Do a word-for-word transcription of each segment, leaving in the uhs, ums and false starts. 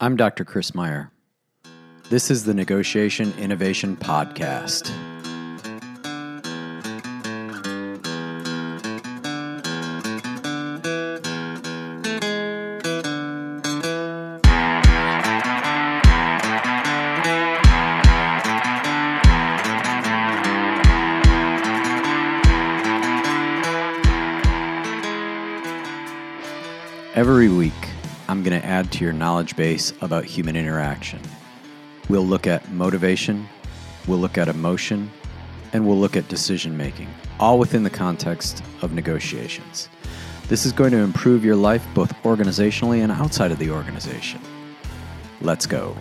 I'm Doctor Chris Meyer. This is the Negotiation Innovation Podcast. Every week, I'm going to add to your knowledge base about human interaction. We'll look at motivation, we'll look at emotion, and we'll look at decision-making, all within the context of negotiations. This is going to improve your life both organizationally and outside of the organization. Let's go.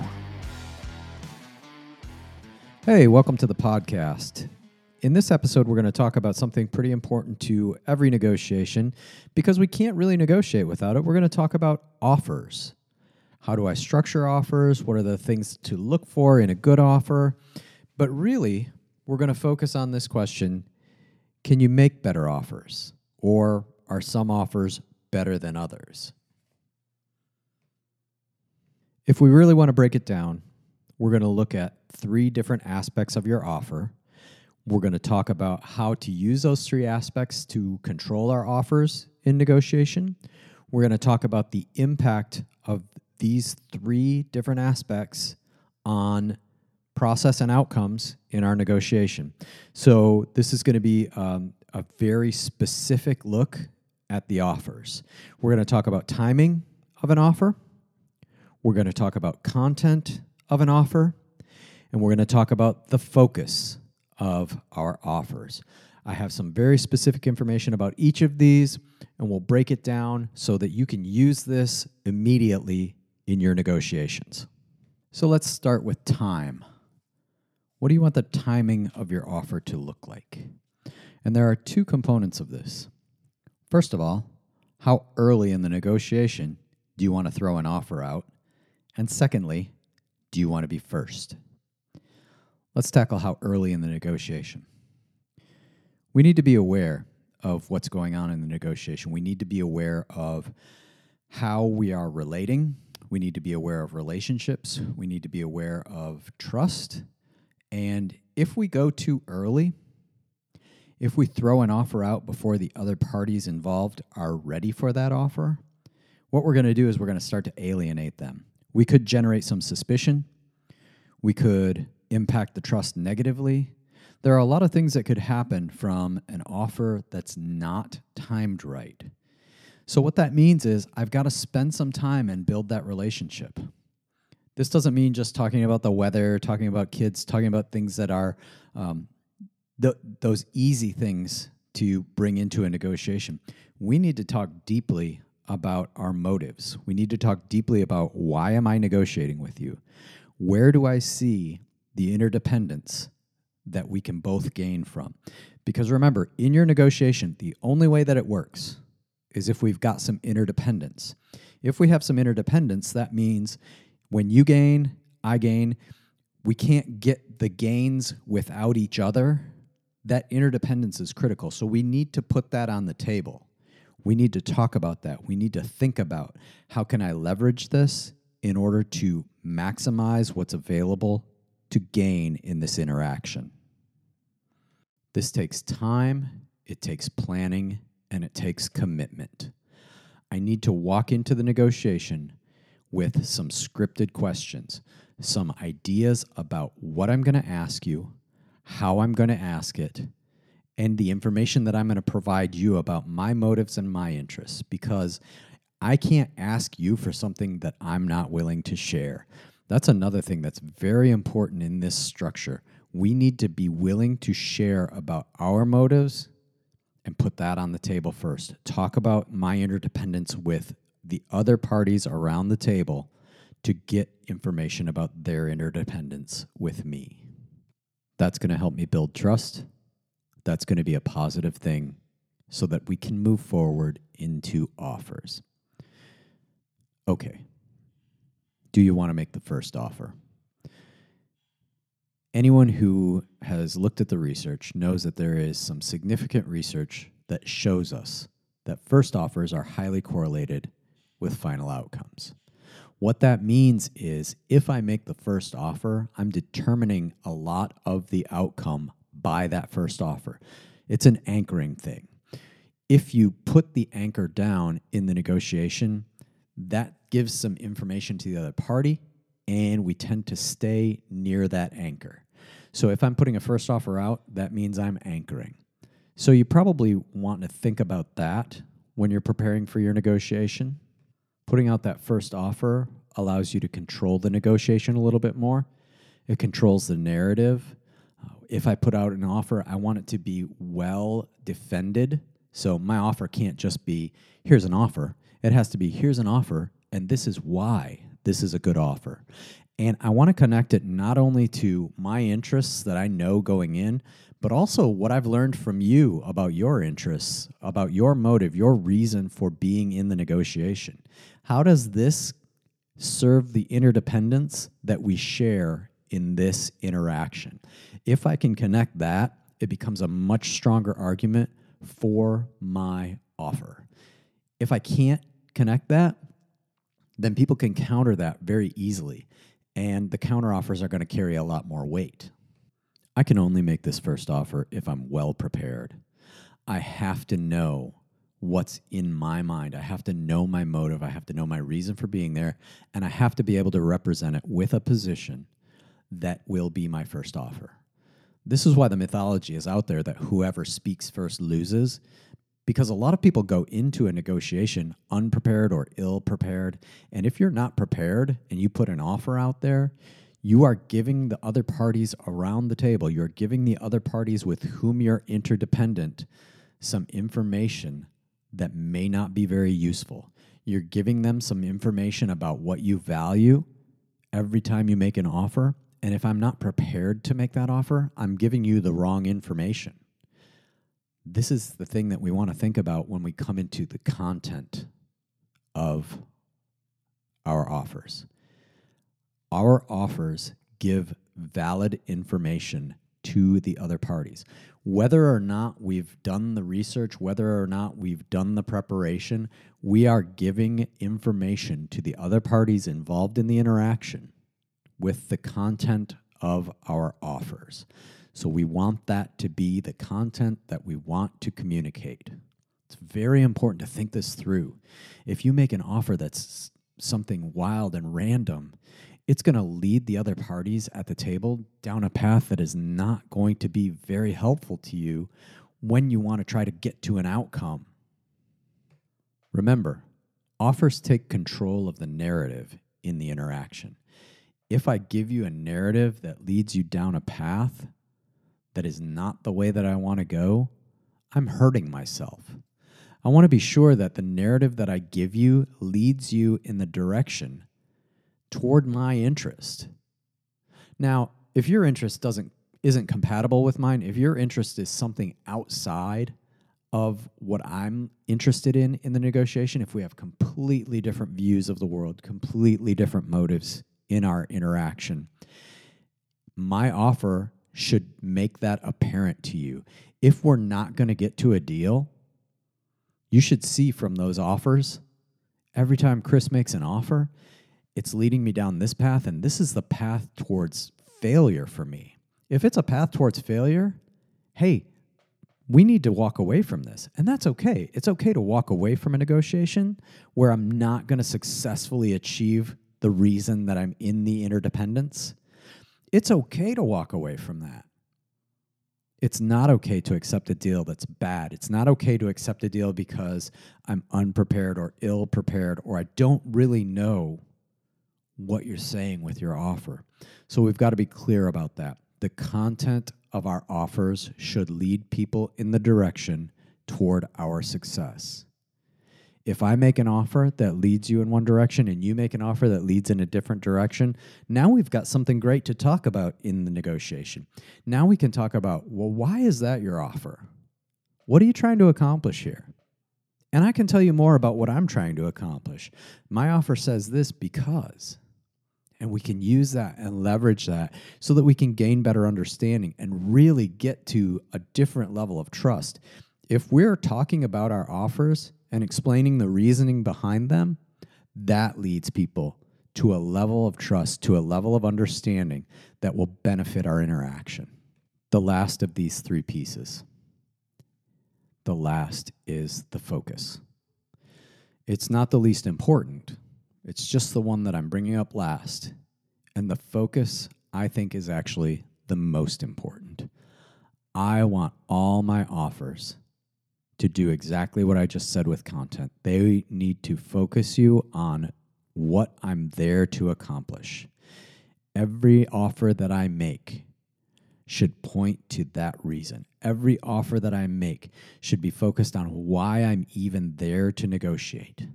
Hey, welcome to the podcast. In this episode, we're going to talk about something pretty important to every negotiation because we can't really negotiate without it. We're going to talk about offers. How do I structure offers? What are the things to look for in a good offer? But really, we're going to focus on this question, can you make better offers? Or are some offers better than others? If we really want to break it down, we're going to look at three different aspects of your offer. We're going to talk about how to use those three aspects to control our offers in negotiation. We're going to talk about the impact of these three different aspects on process and outcomes in our negotiation. So this is going to be um, a very specific look at the offers. We're going to talk about timing of an offer. We're going to talk about content of an offer. And we're going to talk about the focus of our offers. I have some very specific information about each of these, and we'll break it down so that you can use this immediately in your negotiations. So let's start with time. What do you want the timing of your offer to look like? And there are two components of this. First of all, how early in the negotiation do you want to throw an offer out? And secondly, do you want to be first? Let's tackle how early in the negotiation. We need to be aware of what's going on in the negotiation. We need to be aware of how we are relating. We need to be aware of relationships. We need to be aware of trust. And if we go too early, if we throw an offer out before the other parties involved are ready for that offer, what we're going to do is we're going to start to alienate them. We could generate some suspicion. We could impact the trust negatively. There are a lot of things that could happen from an offer that's not timed right. So what that means is I've got to spend some time and build that relationship. This doesn't mean just talking about the weather, talking about kids, talking about things that are um, th- those easy things to bring into a negotiation. We need to talk deeply about our motives. We need to talk deeply about why am I negotiating with you? Where do I see the interdependence that we can both gain from? Because remember, in your negotiation, the only way that it works is if we've got some interdependence. If we have some interdependence, that means when you gain, I gain. We can't get the gains without each other. That interdependence is critical. So we need to put that on the table. We need to talk about that. We need to think about how can I leverage this in order to maximize what's available to gain in this interaction. This takes time, it takes planning, and it takes commitment. I need to walk into the negotiation with some scripted questions, some ideas about what I'm going to ask you, how I'm going to ask it, and the information that I'm going to provide you about my motives and my interests, because I can't ask you for something that I'm not willing to share. That's another thing that's very important in this structure. We need to be willing to share about our motives and put that on the table first. Talk about my interdependence with the other parties around the table to get information about their interdependence with me. That's going to help me build trust. That's going to be a positive thing so that we can move forward into offers. Okay. Do you want to make the first offer? Anyone who has looked at the research knows that there is some significant research that shows us that first offers are highly correlated with final outcomes. What that means is if I make the first offer, I'm determining a lot of the outcome by that first offer. It's an anchoring thing. If you put the anchor down in the negotiation, that gives some information to the other party, and we tend to stay near that anchor. So if I'm putting a first offer out, that means I'm anchoring. So you probably want to think about that when you're preparing for your negotiation. Putting out that first offer allows you to control the negotiation a little bit more. It controls the narrative. If I put out an offer, I want it to be well defended. So my offer can't just be, here's an offer. It has to be, here's an offer, and this is why this is a good offer. And I want to connect it not only to my interests that I know going in, but also what I've learned from you about your interests, about your motive, your reason for being in the negotiation. How does this serve the interdependence that we share in this interaction? If I can connect that, it becomes a much stronger argument for my offer. If I can't connect that, then people can counter that very easily, and the counteroffers are going to carry a lot more weight. I can only make this first offer if I'm well prepared. I have to know what's in my mind. I have to know my motive. I have to know my reason for being there, and I have to be able to represent it with a position that will be my first offer. This is why the mythology is out there that whoever speaks first loses, because a lot of people go into a negotiation unprepared or ill-prepared, and if you're not prepared and you put an offer out there, you are giving the other parties around the table, you're giving the other parties with whom you're interdependent some information that may not be very useful. You're giving them some information about what you value every time you make an offer. And if I'm not prepared to make that offer, I'm giving you the wrong information. This is the thing that we want to think about when we come into the content of our offers. Our offers give valid information to the other parties. Whether or not we've done the research, whether or not we've done the preparation, we are giving information to the other parties involved in the interaction with the content of our offers. So we want that to be the content that we want to communicate. It's very important to think this through. If you make an offer that's something wild and random, it's going to lead the other parties at the table down a path that is not going to be very helpful to you when you want to try to get to an outcome. Remember, offers take control of the narrative in the interaction. If I give you a narrative that leads you down a path that is not the way that I want to go, I'm hurting myself. I want to be sure that the narrative that I give you leads you in the direction toward my interest. Now, if your interest doesn't isn't compatible with mine, if your interest is something outside of what I'm interested in in the negotiation, if we have completely different views of the world, completely different motives in our interaction, my offer should make that apparent to you. If we're not going to get to a deal, you should see from those offers, every time Chris makes an offer, it's leading me down this path, and this is the path towards failure for me. If it's a path towards failure, hey, we need to walk away from this, and that's okay. It's okay to walk away from a negotiation where I'm not going to successfully achieve the reason that I'm in the interdependence. It's okay to walk away from that. It's not okay to accept a deal that's bad. It's not okay to accept a deal because I'm unprepared or ill-prepared or I don't really know what you're saying with your offer. So we've got to be clear about that. The content of our offers should lead people in the direction toward our success. If I make an offer that leads you in one direction and you make an offer that leads in a different direction, now we've got something great to talk about in the negotiation. Now we can talk about, well, why is that your offer? What are you trying to accomplish here? And I can tell you more about what I'm trying to accomplish. My offer says this because, and we can use that and leverage that so that we can gain better understanding and really get to a different level of trust. If we're talking about our offers and explaining the reasoning behind them, that leads people to a level of trust, to a level of understanding that will benefit our interaction. The last of these three pieces, the last is the focus. It's not the least important. It's just the one that I'm bringing up last. And the focus, I think, is actually the most important. I want all my offers to do exactly what I just said with content. They need to focus you on what I'm there to accomplish. Every offer that I make should point to that reason. Every offer that I make should be focused on why I'm even there to negotiate.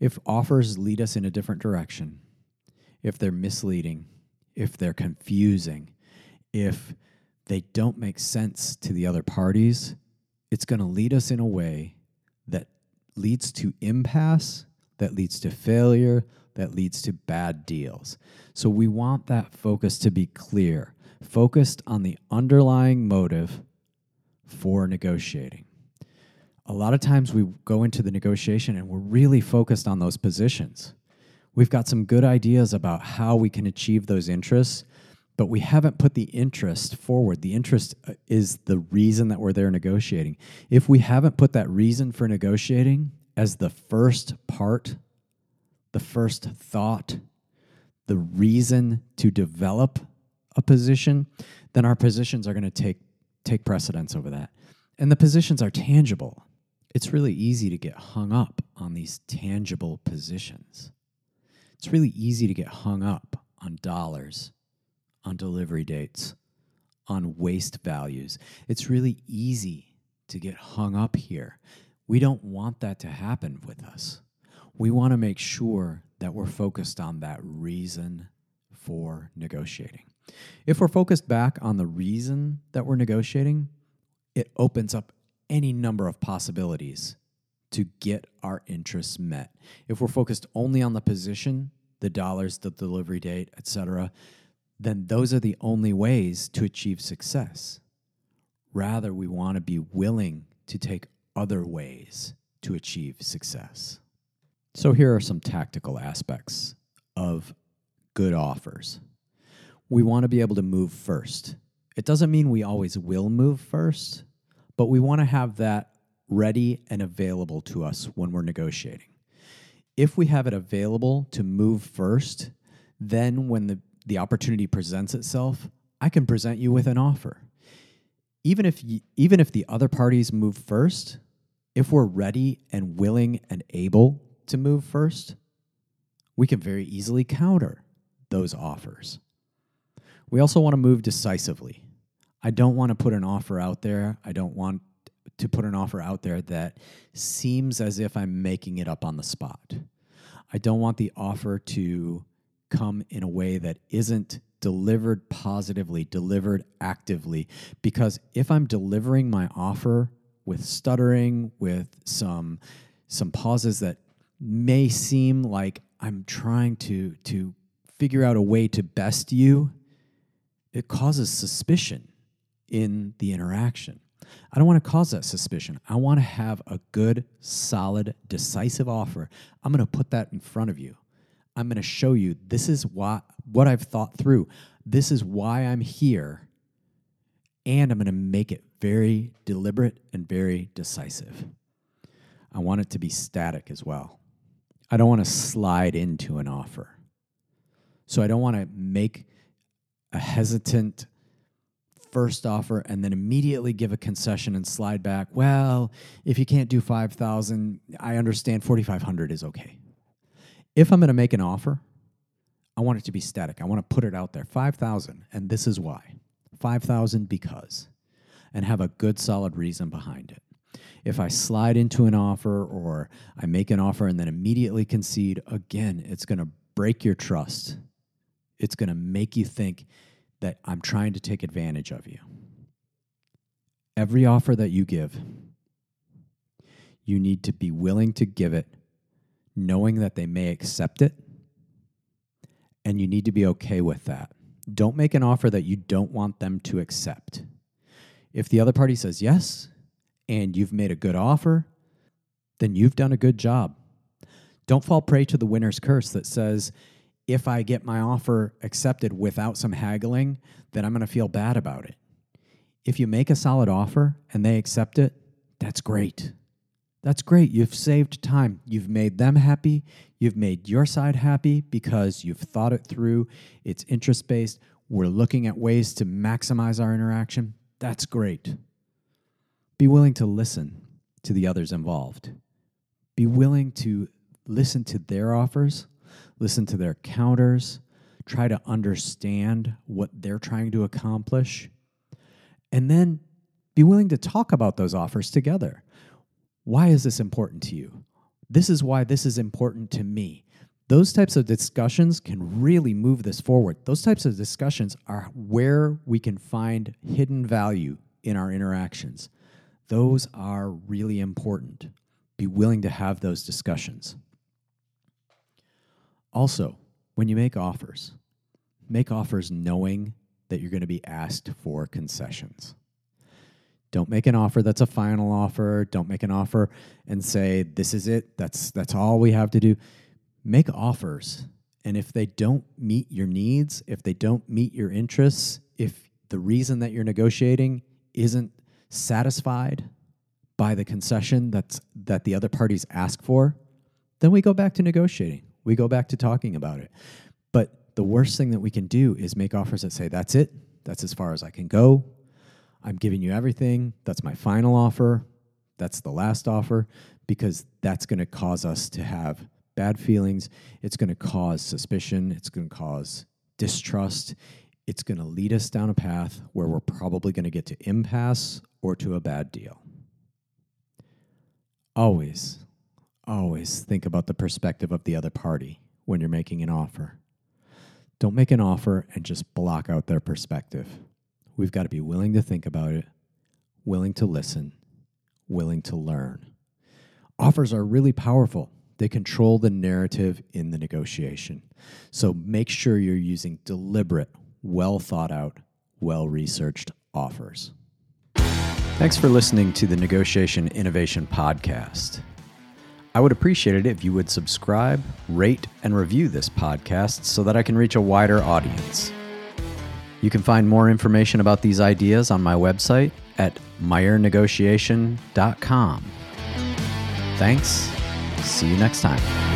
If offers lead us in a different direction, if they're misleading, if they're confusing, if they don't make sense to the other parties, it's going to lead us in a way that leads to impasse, that leads to failure, that leads to bad deals. So we want that focus to be clear, focused on the underlying motive for negotiating. A lot of times we go into the negotiation and we're really focused on those positions. We've got some good ideas about how we can achieve those interests, but we haven't put the interest forward. The interest is the reason that we're there negotiating. If we haven't put that reason for negotiating as the first part, the first thought, the reason to develop a position, then our positions are going to take take precedence over that. And the positions are tangible. It's really easy to get hung up on these tangible positions. It's really easy to get hung up on dollars, on delivery dates, on waste values. It's really easy to get hung up here. We don't want that to happen with us. We want to make sure that we're focused on that reason for negotiating. If we're focused back on the reason that we're negotiating, it opens up any number of possibilities to get our interests met. If we're focused only on the position, the dollars, the delivery date, et cetera, then those are the only ways to achieve success. Rather, we want to be willing to take other ways to achieve success. So here are some tactical aspects of good offers. We want to be able to move first. It doesn't mean we always will move first, but we want to have that ready and available to us when we're negotiating. If we have it available to move first, then when the, the opportunity presents itself, I can present you with an offer. Even if you, even if the other parties move first, if we're ready and willing and able to move first, we can very easily counter those offers. We also want to move decisively. I don't want to put an offer out there. I don't want to put an offer out there that seems as if I'm making it up on the spot. I don't want the offer to come in a way that isn't delivered positively, delivered actively, because if I'm delivering my offer with stuttering, with some some pauses that may seem like I'm trying to, to figure out a way to best you, it causes suspicion in the interaction. I don't want to cause that suspicion. I want to have a good, solid, decisive offer. I'm going to put that in front of you. I'm going to show you this is why, what I've thought through. This is why I'm here. And I'm going to make it very deliberate and very decisive. I want it to be static as well. I don't want to slide into an offer. So I don't want to make a hesitant first offer and then immediately give a concession and slide back. Well, if you can't do five thousand, I understand forty-five hundred is okay. If I'm going to make an offer, I want it to be static. I want to put it out there. five thousand, and this is why. five thousand because, and have a good solid reason behind it. If I slide into an offer or I make an offer and then immediately concede, again, it's going to break your trust. It's going to make you think that I'm trying to take advantage of you. Every offer that you give, you need to be willing to give it, knowing that they may accept it, and you need to be okay with that. Don't make an offer that you don't want them to accept. If the other party says yes, and you've made a good offer, then you've done a good job. Don't fall prey to the winner's curse that says, if I get my offer accepted without some haggling, then I'm going to feel bad about it. If you make a solid offer and they accept it, that's great. That's great. You've saved time. You've made them happy. You've made your side happy because you've thought it through. It's interest-based. We're looking at ways to maximize our interaction. That's great. Be willing to listen to the others involved. Be willing to listen to their offers, listen to their counters, try to understand what they're trying to accomplish, and then be willing to talk about those offers together. Why is this important to you? This is why this is important to me. Those types of discussions can really move this forward. Those types of discussions are where we can find hidden value in our interactions. Those are really important. Be willing to have those discussions. Also, when you make offers, make offers knowing that you're going to be asked for concessions. Don't make an offer that's a final offer. Don't make an offer and say, this is it. That's that's all we have to do. Make offers. And if they don't meet your needs, if they don't meet your interests, if the reason that you're negotiating isn't satisfied by the concession that's, that the other parties ask for, then we go back to negotiating. We go back to talking about it. But the worst thing that we can do is make offers that say, that's it. That's as far as I can go. I'm giving you everything. That's my final offer. That's the last offer, because that's going to cause us to have bad feelings. It's going to cause suspicion. It's going to cause distrust. It's going to lead us down a path where we're probably going to get to impasse or to a bad deal. Always, always think about the perspective of the other party when you're making an offer. Don't make an offer and just block out their perspective. We've got to be willing to think about it, willing to listen, willing to learn. Offers are really powerful. They control the narrative in the negotiation. So make sure you're using deliberate, well thought out, well-researched offers. Thanks for listening to the Negotiation Innovation Podcast. I would appreciate it if you would subscribe, rate, and review this podcast so that I can reach a wider audience. You can find more information about these ideas on my website at Meyer Negotiation dot com. Thanks. See you next time.